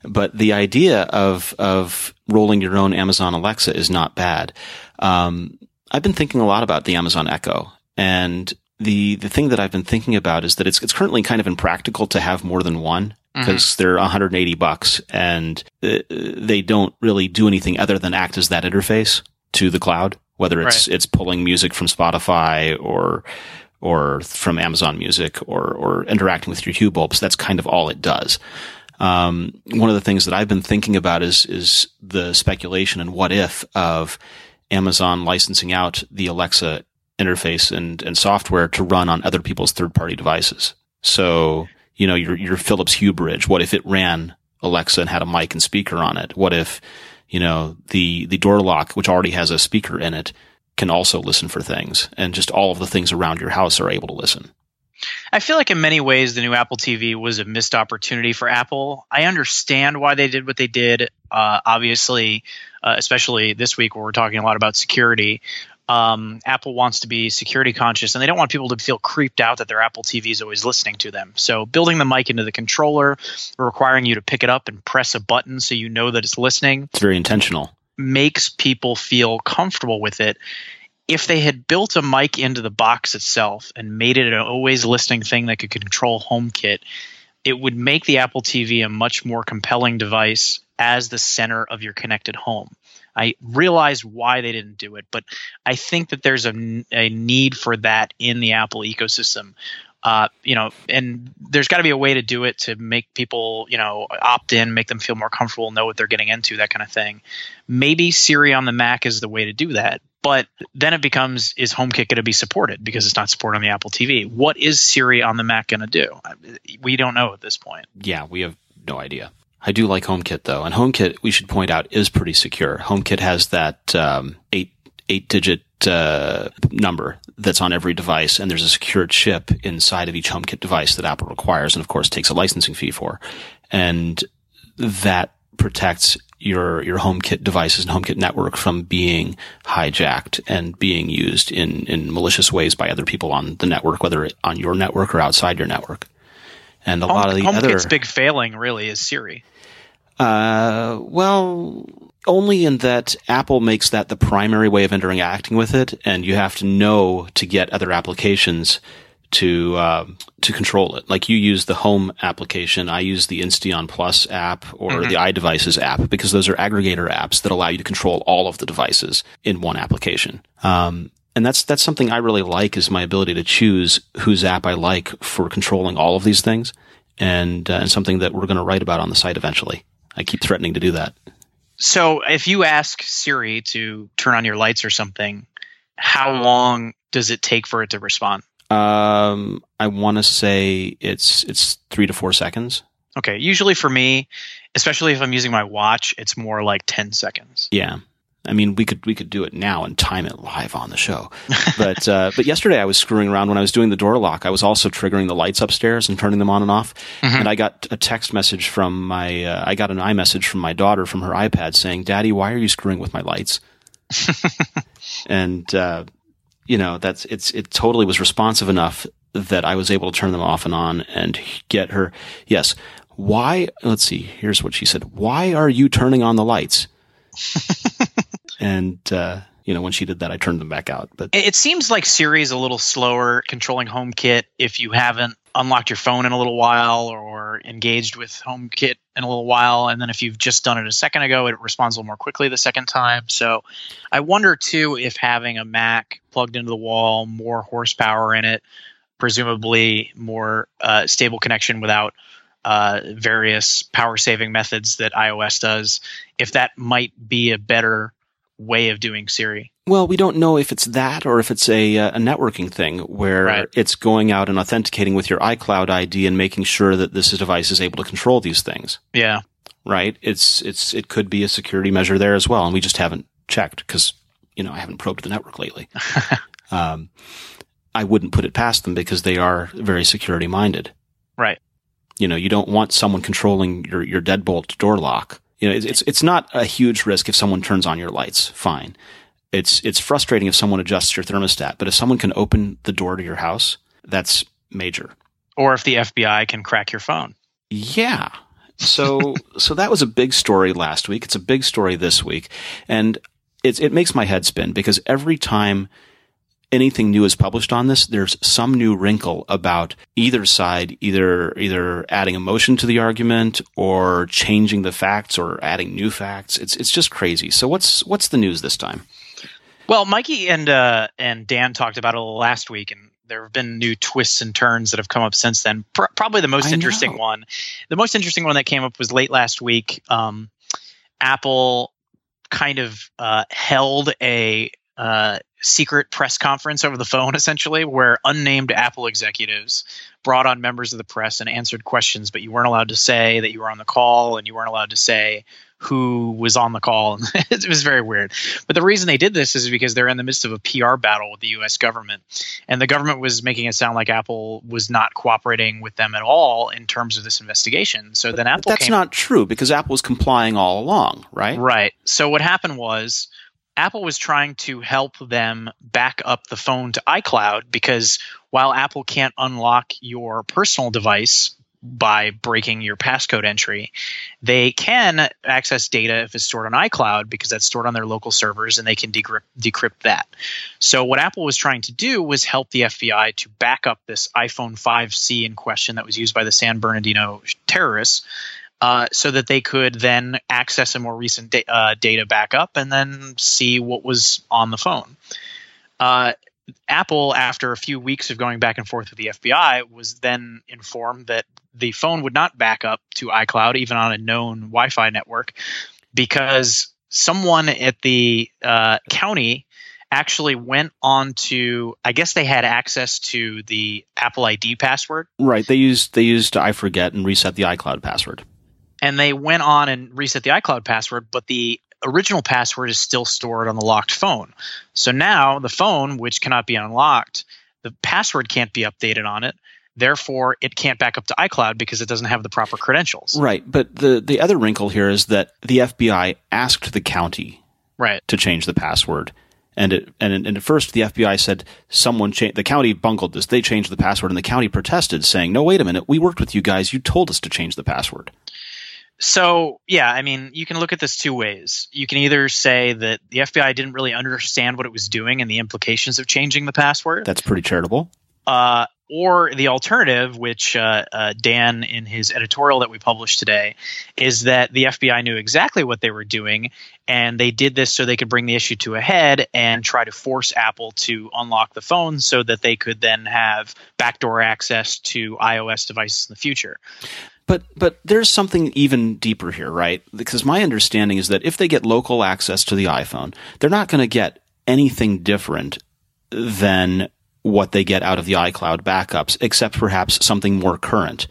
But the idea of of rolling your own Amazon Alexa is not bad. Um, I've been thinking a lot about the Amazon Echo, and the the thing that I've been thinking about is that it's it's currently kind of impractical to have more than one because mm-hmm. they're one hundred eighty bucks and uh, they don't really do anything other than act as that interface to the cloud. Whether it's right. it's pulling music from Spotify or or from Amazon Music or or interacting with your Hue bulbs, that's kind of all it does. Um, one of the things that I've been thinking about is is the speculation and what if of Amazon licensing out the Alexa interface and and software to run on other people's third party devices. So you know your your Philips Hue bridge. What if it ran Alexa and had a mic and speaker on it? What if you know, the, the door lock, which already has a speaker in it, can also listen for things. And just all of the things around your house are able to listen. I feel like in many ways, the new Apple T V was a missed opportunity for Apple. I understand why they did what they did. Uh, obviously, uh, especially this week where we're talking a lot about security. Um, Apple wants to be security conscious, and they don't want people to feel creeped out that their Apple T V is always listening to them. So building the mic into the controller, requiring you to pick it up and press a button so you know that it's listening. It's very intentional. Makes people feel comfortable with it. If they had built a mic into the box itself and made it an always listening thing that could control HomeKit, it would make the Apple T V a much more compelling device as the center of your connected home. I realize why they didn't do it, but I think that there's a, a need for that in the Apple ecosystem. Uh, you know, and there's got to be a way to do it to make people, you know, opt in, make them feel more comfortable, know what they're getting into, that kind of thing. Maybe Siri on the Mac is the way to do that. But then it becomes, is HomeKit going to be supported because it's not supported on the Apple T V? What is Siri on the Mac going to do? We don't know at this point. Yeah, we have no idea. I do like HomeKit, though. And HomeKit, we should point out, is pretty secure. HomeKit has that um, eight, eight-digit uh, number that's on every device, and there's a secure chip inside of each HomeKit device that Apple requires and, of course, takes a licensing fee for. And that protects your your HomeKit devices and HomeKit network from being hijacked and being used in, in malicious ways by other people on the network, whether on your network or outside your network. And a Home, lot of the HomeKit's other... HomeKit's big failing, really, is Siri. Uh, well, only in that Apple makes that the primary way of interacting with it, and you have to know to get other applications to uh, to control it. Like you use the Home application, I use the Insteon Plus app or mm-hmm. the iDevices app, because those are aggregator apps that allow you to control all of the devices in one application. Um, and that's that's something I really like, is my ability to choose whose app I like for controlling all of these things, and, uh, and something that we're going to write about on the site eventually. I keep threatening to do that. So if you ask Siri to turn on your lights or something, how long does it take for it to respond? Um, I want to say it's, it's three to four seconds. Okay. Usually for me, especially if I'm using my watch, it's more like ten seconds. Yeah. I mean, we could, we could do it now and time it live on the show. But, uh, but yesterday I was screwing around when I was doing the door lock. I was also triggering the lights upstairs and turning them on and off. Mm-hmm. And I got a text message from my, uh, I got an iMessage from my daughter from her iPad saying, "Daddy, why are you screwing with my lights?" And, uh, you know, that's, it's, it totally was responsive enough that I was able to turn them off and on and get her. Yes. Why? Let's see. Here's what she said. "Why are you turning on the lights?" And, uh, you know, when she did that, I turned them back out. But it seems like Siri is a little slower controlling HomeKit if you haven't unlocked your phone in a little while or engaged with HomeKit in a little while. And then if you've just done it a second ago, it responds a little more quickly the second time. So I wonder, too, if having a Mac plugged into the wall, more horsepower in it, presumably more uh, stable connection without uh, various power-saving methods that iOS does, if that might be a better way of doing Siri. Well, we don't know if it's that or if it's a a networking thing where right. it's going out and authenticating with your iCloud I D and making sure that this device is able to control these things. Yeah. Right? It's it's it could be a security measure there as well, and we just haven't checked because, you know, I haven't probed the network lately. um, I wouldn't put it past them because they are very security minded. Right. You know, you don't want someone controlling your your deadbolt door lock. You know, it's it's not a huge risk if someone turns on your lights. Fine, it's it's frustrating if someone adjusts your thermostat, but if someone can open the door to your house, that's major. Or if the F B I can crack your phone. Yeah. So so that was a big story last week. It's a big story this week, and it it makes my head spin because every time anything new is published on this, there's some new wrinkle about either side, either either adding emotion to the argument or changing the facts or adding new facts. It's it's just crazy. So what's what's the news this time? Well, Mikey and uh, and Dan talked about it last week, and there have been new twists and turns that have come up since then. Pro- probably the most I interesting know. one, the most interesting one that came up was late last week. Um, Apple kind of uh, held a uh, secret press conference over the phone, essentially, where unnamed Apple executives brought on members of the press and answered questions, but you weren't allowed to say that you were on the call, and you weren't allowed to say who was on the call. It was very weird. But the reason they did this is because they're in the midst of a P R battle with the U S government. And the government was making it sound like Apple was not cooperating with them at all in terms of this investigation. So then Apple But that's came not true, because Apple was complying all along, right? Right. So what happened was Apple was trying to help them back up the phone to iCloud, because while Apple can't unlock your personal device by breaking your passcode entry, they can access data if it's stored on iCloud, because that's stored on their local servers, and they can decrypt, decrypt that. So what Apple was trying to do was help the F B I to back up this iPhone five C in question that was used by the San Bernardino terrorists, uh, so that they could then access a more recent da- uh, data backup and then see what was on the phone. Uh, Apple, after a few weeks of going back and forth with the F B I, was then informed that the phone would not back up to iCloud, even on a known Wi-Fi network, because someone at the uh, county actually went on to, I guess they had access to the Apple I D password. Right. They used, they used I forget and reset the iCloud password. And they went on and reset the iCloud password, but the original password is still stored on the locked phone. So now the phone, which cannot be unlocked, the password can't be updated on it. Therefore, it can't back up to iCloud because it doesn't have the proper credentials. Right. But the, the other wrinkle here is that the F B I asked the county right. to change the password. And, it, and, and at first, the F B I said someone changed – the county bungled this. They changed the password, and the county protested, saying, no, wait a minute. We worked with you guys. You told us to change the password. So, yeah, I mean, you can look at this two ways. You can either say that the F B I didn't really understand what it was doing and the implications of changing the password. That's pretty charitable. Uh, or the alternative, which uh, uh, Dan in his editorial that we published today, is that the F B I knew exactly what they were doing, and they did this so they could bring the issue to a head and try to force Apple to unlock the phone so that they could then have backdoor access to iOS devices in the future. But but there's something even deeper here, right? Because my understanding is that if they get local access to the iPhone, they're not going to get anything different than what they get out of the iCloud backups, except perhaps something more current.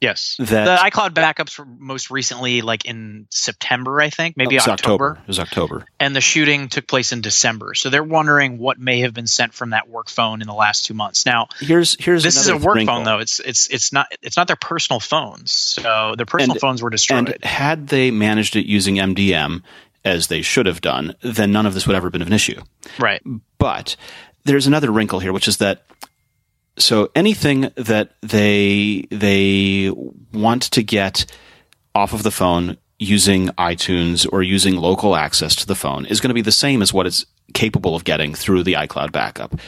Yes. That the iCloud backups were most recently like in September, I think, maybe oh, October. October. It was October. And the shooting took place in December. So they're wondering what may have been sent from that work phone in the last two months. Now, here's here's this is a work wrinkle. phone though. It's it's it's not it's not their personal phones. So their personal and, phones were destroyed. And had they managed it using M D M as they should have done, then none of this would ever have been an issue. Right. But there's another wrinkle here, which is that so anything that they they want to get off of the phone using iTunes or using local access to the phone is going to be the same as what it's capable of getting through the iCloud backup.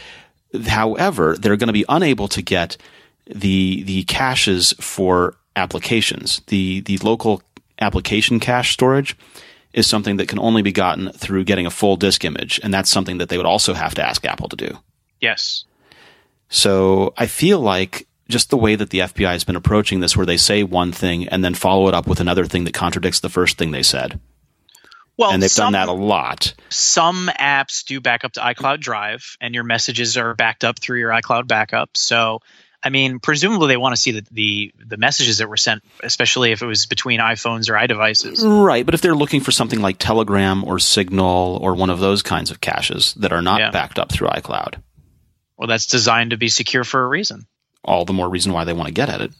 However, they're going to be unable to get the the caches for applications. The the local application cache storage is something that can only be gotten through getting a full disk image, and that's something that they would also have to ask Apple to do. Yes. So I feel like just the way that the F B I has been approaching this, where they say one thing and then follow it up with another thing that contradicts the first thing they said. Well, and they've some, done that a lot. Some apps do back up to iCloud Drive, and your messages are backed up through your iCloud backup. So, I mean, presumably they want to see the, the, the messages that were sent, especially if it was between iPhones or iDevices. Right, but if they're looking for something like Telegram or Signal or one of those kinds of caches that are not yeah. backed up through iCloud. Well, that's designed to be secure for a reason. All the more reason why they want to get at it.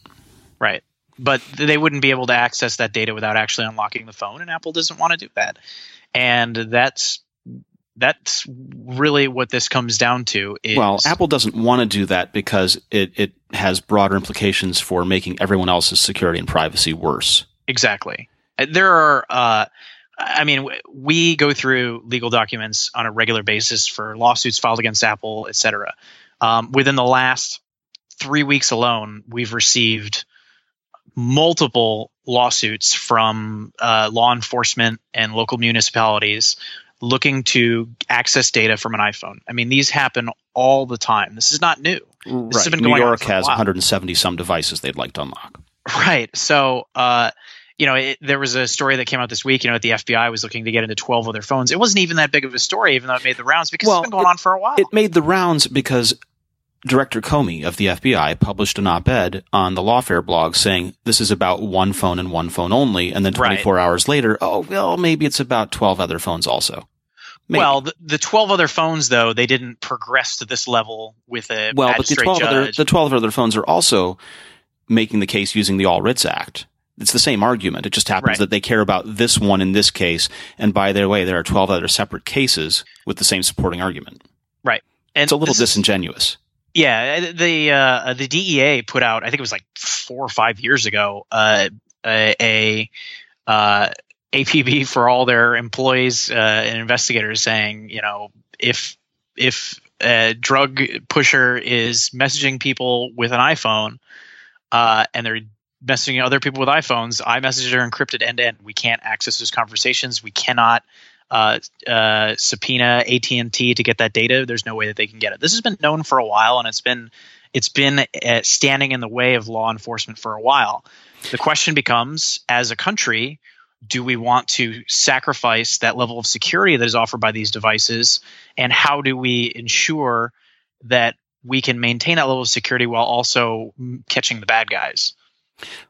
Right. But they wouldn't be able to access that data without actually unlocking the phone, and Apple doesn't want to do that. And that's that's really what this comes down to. Is well, Apple doesn't want to do that because it, it has broader implications for making everyone else's security and privacy worse. Exactly. There are uh, – I mean we go through legal documents on a regular basis for lawsuits filed against Apple, et cetera. Um, within the last three weeks alone, we've received multiple lawsuits from uh, law enforcement and local municipalities looking to access data from an iPhone. I mean, these happen all the time. This is not new. This right. has been going on for a while. New York has one hundred seventy some devices they'd like to unlock. Right. So, uh, you know, it, there was a story that came out this week, you know, that the F B I was looking to get into twelve other phones. It wasn't even that big of a story, even though it made the rounds because well, it's been going it, on for a while. It made the rounds because Director Comey of the F B I published an op-ed on the Lawfare blog saying this is about one phone and one phone only, and then twenty-four right. hours later, oh, well, maybe it's about twelve other phones also. Maybe. Well, the, the twelve other phones, though, they didn't progress to this level with a well, magistrate but the twelve judge. Other, the twelve other phones are also making the case using the All Writs Act. It's the same argument. It just happens right. that they care about this one in this case, and by their way, there are twelve other separate cases with the same supporting argument. Right. And it's a little disingenuous. Is, yeah. The uh, the D E A put out, I think it was like four or five years ago, uh, a... a uh, A P B for all their employees uh, and investigators saying, you know, if if a drug pusher is messaging people with an iPhone uh, and they're messaging other people with iPhones, iMessages are encrypted end to end. We can't access those conversations. We cannot uh, uh, subpoena A T and T to get that data. There's no way that they can get it. This has been known for a while, and it's been it's been uh, standing in the way of law enforcement for a while. The question becomes, as a country, do we want to sacrifice that level of security that is offered by these devices? And how do we ensure that we can maintain that level of security while also catching the bad guys?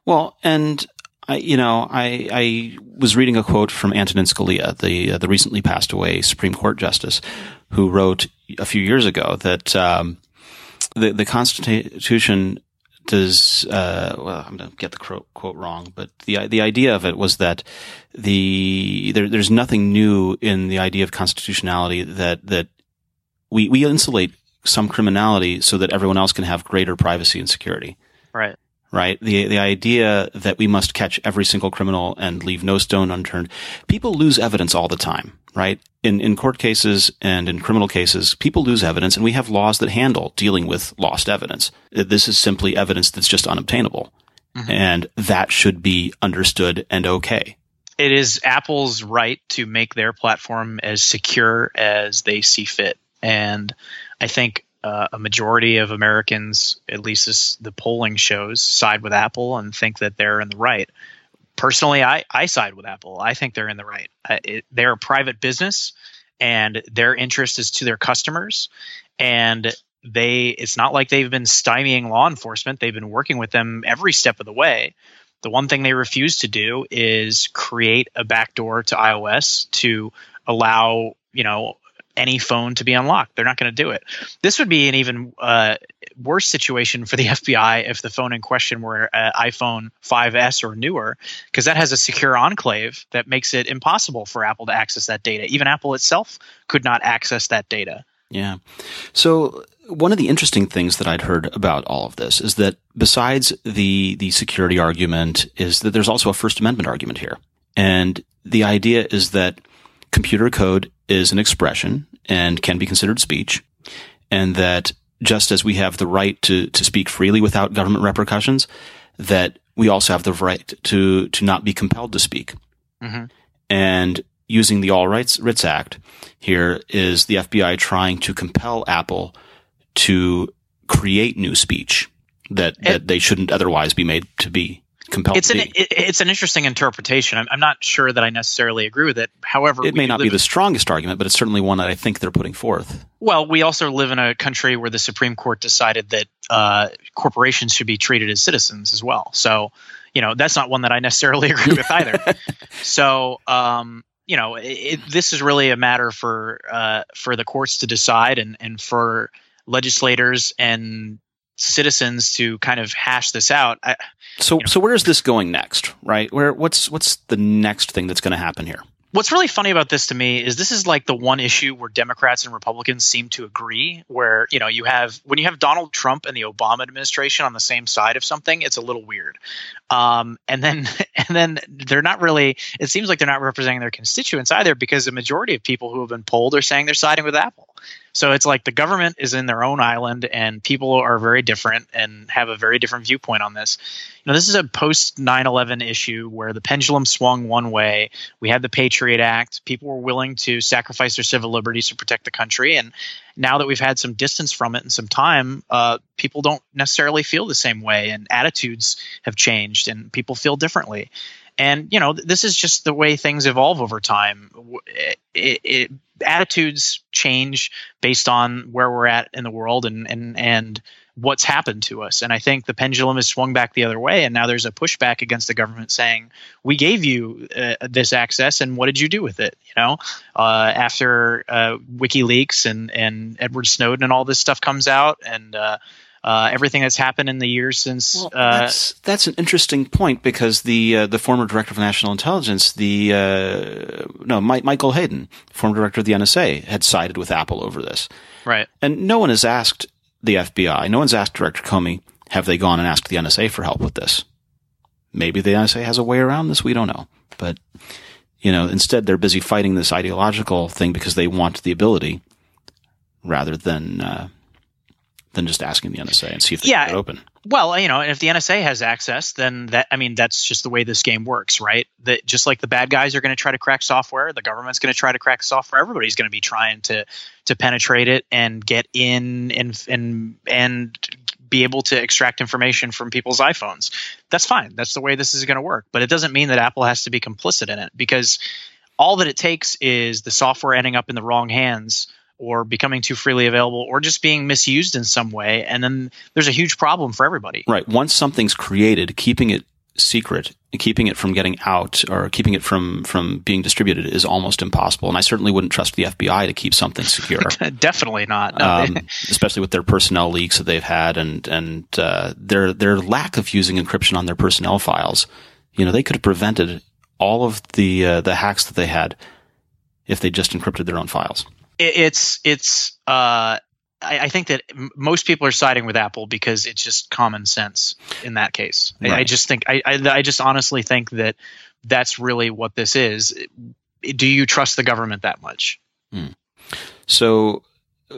Well, and I, you know, I, I was reading a quote from Antonin Scalia, the, uh, the recently passed away Supreme Court justice, who wrote a few years ago that, um, the, the Constitution does uh well I'm going to get the quote quote wrong, but the the idea of it was that the there, there's nothing new in the idea of constitutionality, that that we we insulate some criminality so that everyone else can have greater privacy and security. Right. Right? The the idea that we must catch every single criminal and leave no stone unturned. People lose evidence all the time, right? In in court cases and in criminal cases, people lose evidence, and we have laws that handle dealing with lost evidence. This is simply evidence that's just unobtainable. Mm-hmm. And that should be understood and okay. It is Apple's right to make their platform as secure as they see fit. And I think Uh, a majority of Americans, at least this, the polling shows, side with Apple and think that they're in the right. Personally, I, I side with Apple. I think they're in the right. I, it, they're a private business, and their interest is to their customers. And they it's not like they've been stymieing law enforcement. They've been working with them every step of the way. The one thing they refuse to do is create a backdoor to iOS to allow, you know, any phone to be unlocked. They're not going to do it. This would be an even uh, worse situation for the F B I if the phone in question were an iPhone five S or newer, because that has a secure enclave that makes it impossible for Apple to access that data. Even Apple itself could not access that data. Yeah. So one of the interesting things that I'd heard about all of this is that besides the the security argument is that there's also a First Amendment argument here. And the idea is that computer code is an expression and can be considered speech, and that just as we have the right to, to speak freely without government repercussions, that we also have the right to, to not be compelled to speak. Mm-hmm. And using the All Writs, Writs Act here is the F B I trying to compel Apple to create new speech that, it, that they shouldn't otherwise be made to be compelled it's to an, be. It, it's an interesting interpretation. I'm, I'm not sure that I necessarily agree with it. However, it may not be the strongest argument, but it's certainly one that I think they're putting forth. Well, we also live in a country where the Supreme Court decided that uh, corporations should be treated as citizens as well. So, you know, that's not one that I necessarily agree with either. So, um, you know, it, it, this is really a matter for uh, for the courts to decide, and, and for legislators and citizens to kind of hash this out. I, so, you know, so where is this going next, right? Where what's what's the next thing that's going to happen here? What's really funny about this to me is this is like the one issue where Democrats and Republicans seem to agree. Where, you know, you have when you have Donald Trump and the Obama administration on the same side of something, it's a little weird. Um, and then and then they're not really. It seems like they're not representing their constituents either, because the majority of people who have been polled are saying they're siding with Apple. So it's like the government is in their own island, and people are very different and have a very different viewpoint on this. You know, this is a post nine eleven issue where the pendulum swung one way. We had the Patriot Act. People were willing to sacrifice their civil liberties to protect the country. And now that we've had some distance from it and some time, uh, people don't necessarily feel the same way, and attitudes have changed, and people feel differently. And, you know, this is just the way things evolve over time. It, it, attitudes change based on where we're at in the world and, and, and what's happened to us. And I think the pendulum has swung back the other way. And now there's a pushback against the government saying, we gave you uh, this access, and what did you do with it? You know, uh, after uh, WikiLeaks and, and Edward Snowden and all this stuff comes out, and uh, Uh, everything that's happened in the years since. Well, uh, that's, that's an interesting point, because the uh, the former director of national intelligence, the uh, no My- Michael Hayden, former director of the N S A, had sided with Apple over this. Right. And no one has asked the F B I. No one's asked Director Comey, have they gone and asked the N S A for help with this? Maybe the N S A has a way around this. We don't know. But, you know, instead they're busy fighting this ideological thing because they want the ability, rather than. Uh, than just asking the N S A and see if they yeah, can get open. Well, you know, if the N S A has access, then that, I mean, that's just the way this game works, right? That just like the bad guys are going to try to crack software, the government's going to try to crack software. Everybody's going to be trying to, to penetrate it and get in and, and, and be able to extract information from people's iPhones. That's fine. That's the way this is going to work. But it doesn't mean that Apple has to be complicit in it, because all that it takes is the software ending up in the wrong hands, or becoming too freely available, or just being misused in some way. And then there's a huge problem for everybody. Right. Once something's created, keeping it secret, keeping it from getting out, or keeping it from, from being distributed is almost impossible. And I certainly wouldn't trust the F B I to keep something secure. Definitely not. No. um, especially with their personnel leaks that they've had, and, and uh, their, their lack of using encryption on their personnel files. You know, they could have prevented all of the, uh, the hacks that they had if they just encrypted their own files. It's it's. Uh, I, I think that m- most people are siding with Apple because it's just common sense in that case. Right. I, I just think I, I I just honestly think that that's really what this is. Do you trust the government that much? Mm. So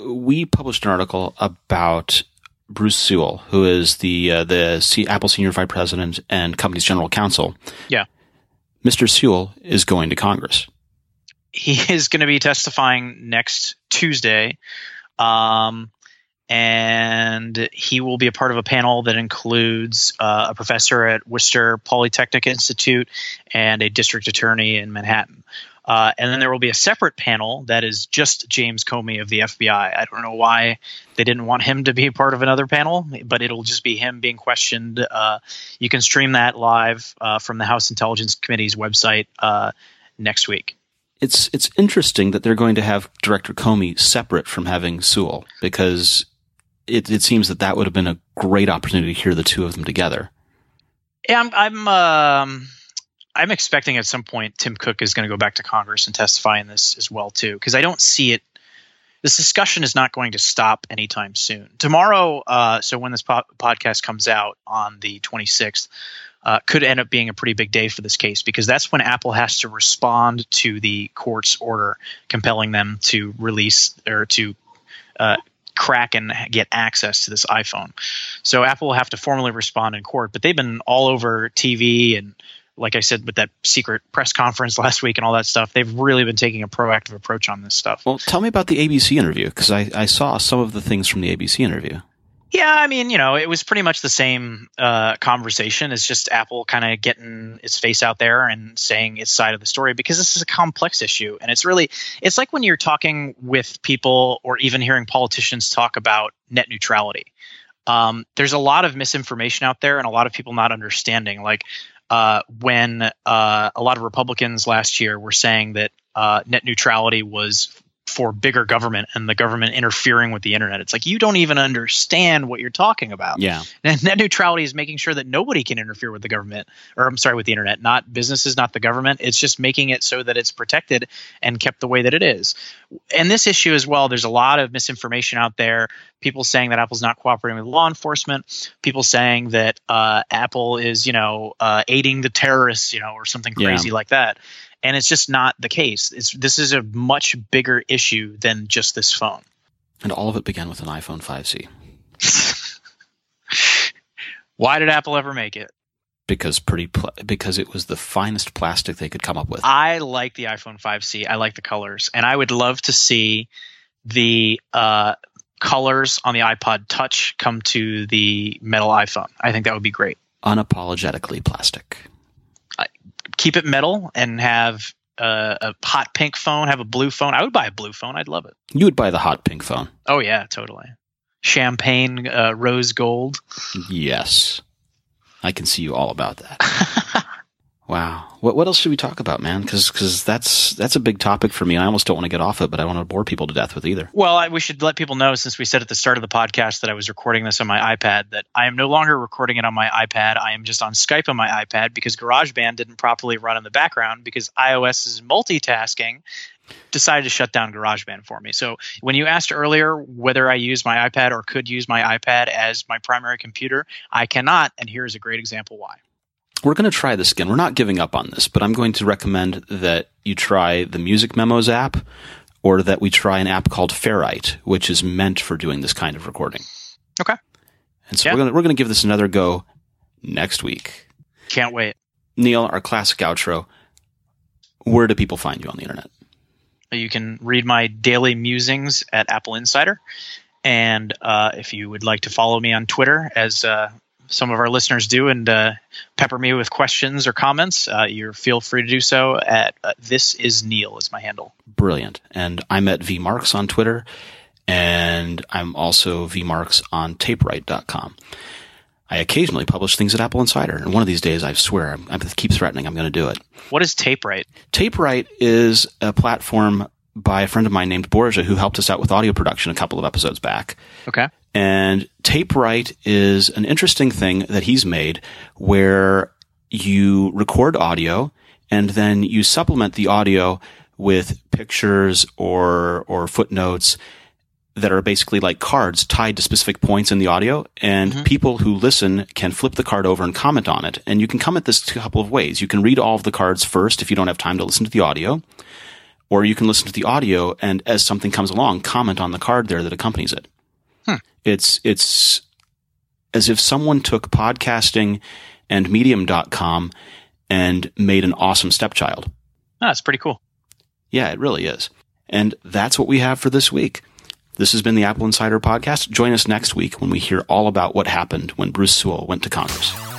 we published an article about Bruce Sewell, who is the uh, the C- Apple Senior Vice President and company's General Counsel. Yeah, Mister Sewell is going to Congress. He is going to be testifying next Tuesday, um, and he will be a part of a panel that includes uh, a professor at Worcester Polytechnic Institute and a district attorney in Manhattan. Uh, and then there will be a separate panel that is just James Comey of the F B I. I don't know why they didn't want him to be a part of another panel, but it'll just be him being questioned. Uh, you can stream that live uh, from the House Intelligence Committee's website uh, next week. It's it's interesting that they're going to have Director Comey separate from having Sewell, because it, it seems that that would have been a great opportunity to hear the two of them together. Yeah, I'm I'm, um, I'm expecting at some point Tim Cook is going to go back to Congress and testify in this as well too, because I don't see it. This discussion is not going to stop anytime soon. Tomorrow, uh, so when this po- podcast comes out on the twenty-sixth. Uh, could end up being a pretty big day for this case, because that's when Apple has to respond to the court's order compelling them to release or to uh, crack and get access to this iPhone. So Apple will have to formally respond in court, but they've been all over T V and, like I said, with that secret press conference last week and all that stuff. They've really been taking a proactive approach on this stuff. Well, tell me about the A B C interview, because I, I saw some of the things from the A B C interview. Yeah, I mean, you know, it was pretty much the same uh, conversation. It's just Apple kind of getting its face out there and saying its side of the story, because this is a complex issue. And it's really – it's like when you're talking with people or even hearing politicians talk about net neutrality. Um, there's a lot of misinformation out there and a lot of people not understanding. Like uh, when uh, a lot of Republicans last year were saying that uh, net neutrality was – for bigger government and the government interfering with the internet. It's like, you don't even understand what you're talking about. Yeah. And net neutrality is making sure that nobody can interfere with the government, or I'm sorry, with the internet, not businesses, not the government. It's just making it so that it's protected and kept the way that it is. And this issue as well, there's a lot of misinformation out there. People saying that Apple's not cooperating with law enforcement. People saying that uh, Apple is, you know, uh, aiding the terrorists, you know, or something crazy yeah. like that. And it's just not the case. It's, this is a much bigger issue than just this phone. And all of it began with an iPhone five C. Why did Apple ever make it? Because pretty pl- because it was the finest plastic they could come up with. I like the iPhone five C. I like the colors. And I would love to see the uh, colors on the iPod Touch come to the metal iPhone. I think that would be great. Unapologetically plastic. keep it metal and have uh, a hot pink phone, have a blue phone. I would buy a blue phone. I'd love it. You would buy the hot pink phone. Oh, yeah, totally. Champagne, uh, rose gold. Yes. I can see you all about that. Wow. What what else should we talk about, man? Because because that's that's a big topic for me. And I almost don't want to get off it, but I don't want to bore people to death with either. Well, I, we should let people know, since we said at the start of the podcast that I was recording this on my iPad, that I am no longer recording it on my iPad. I am just on Skype on my iPad because GarageBand didn't properly run in the background because iOS's multitasking decided to shut down GarageBand for me. So when you asked earlier whether I use my iPad or could use my iPad as my primary computer, I cannot. And here's a great example why. We're going to try this again. We're not giving up on this, but I'm going to recommend that you try the Music Memos app, or that we try an app called Ferrite, which is meant for doing this kind of recording. Okay. And so yeah. we're going to, we're going to give this another go next week. Can't wait. Neil, our classic outro. Where do people find you on the internet? You can read my daily musings at Apple Insider. And uh, if you would like to follow me on Twitter, as uh, some of our listeners do, and uh, pepper me with questions or comments, uh, you feel free to do so at uh, This Is Neil is my handle. Brilliant. And I'm at V Marks on Twitter, and I'm also V Marks on tape right dot com. I occasionally publish things at Apple Insider, and one of these days, I swear, I'm, I keep threatening I'm going to do it. What is TapeWrite? TapeWrite is a platform by a friend of mine named Borja, who helped us out with audio production a couple of episodes back. Okay. And TapeWrite is an interesting thing that he's made where you record audio and then you supplement the audio with pictures or or footnotes that are basically like cards tied to specific points in the audio. And mm-hmm. people who listen can flip the card over and comment on it. And you can comment this a couple of ways. You can read all of the cards first if you don't have time to listen to the audio. Or you can listen to the audio and, as something comes along, comment on the card there that accompanies it. Huh. It's it's as if someone took podcasting and medium dot com and made an awesome stepchild. Oh, that's pretty cool. Yeah, it really is. And that's what we have for this week. This has been the Apple Insider Podcast. Join us next week when we hear all about what happened when Bruce Sewell went to Congress.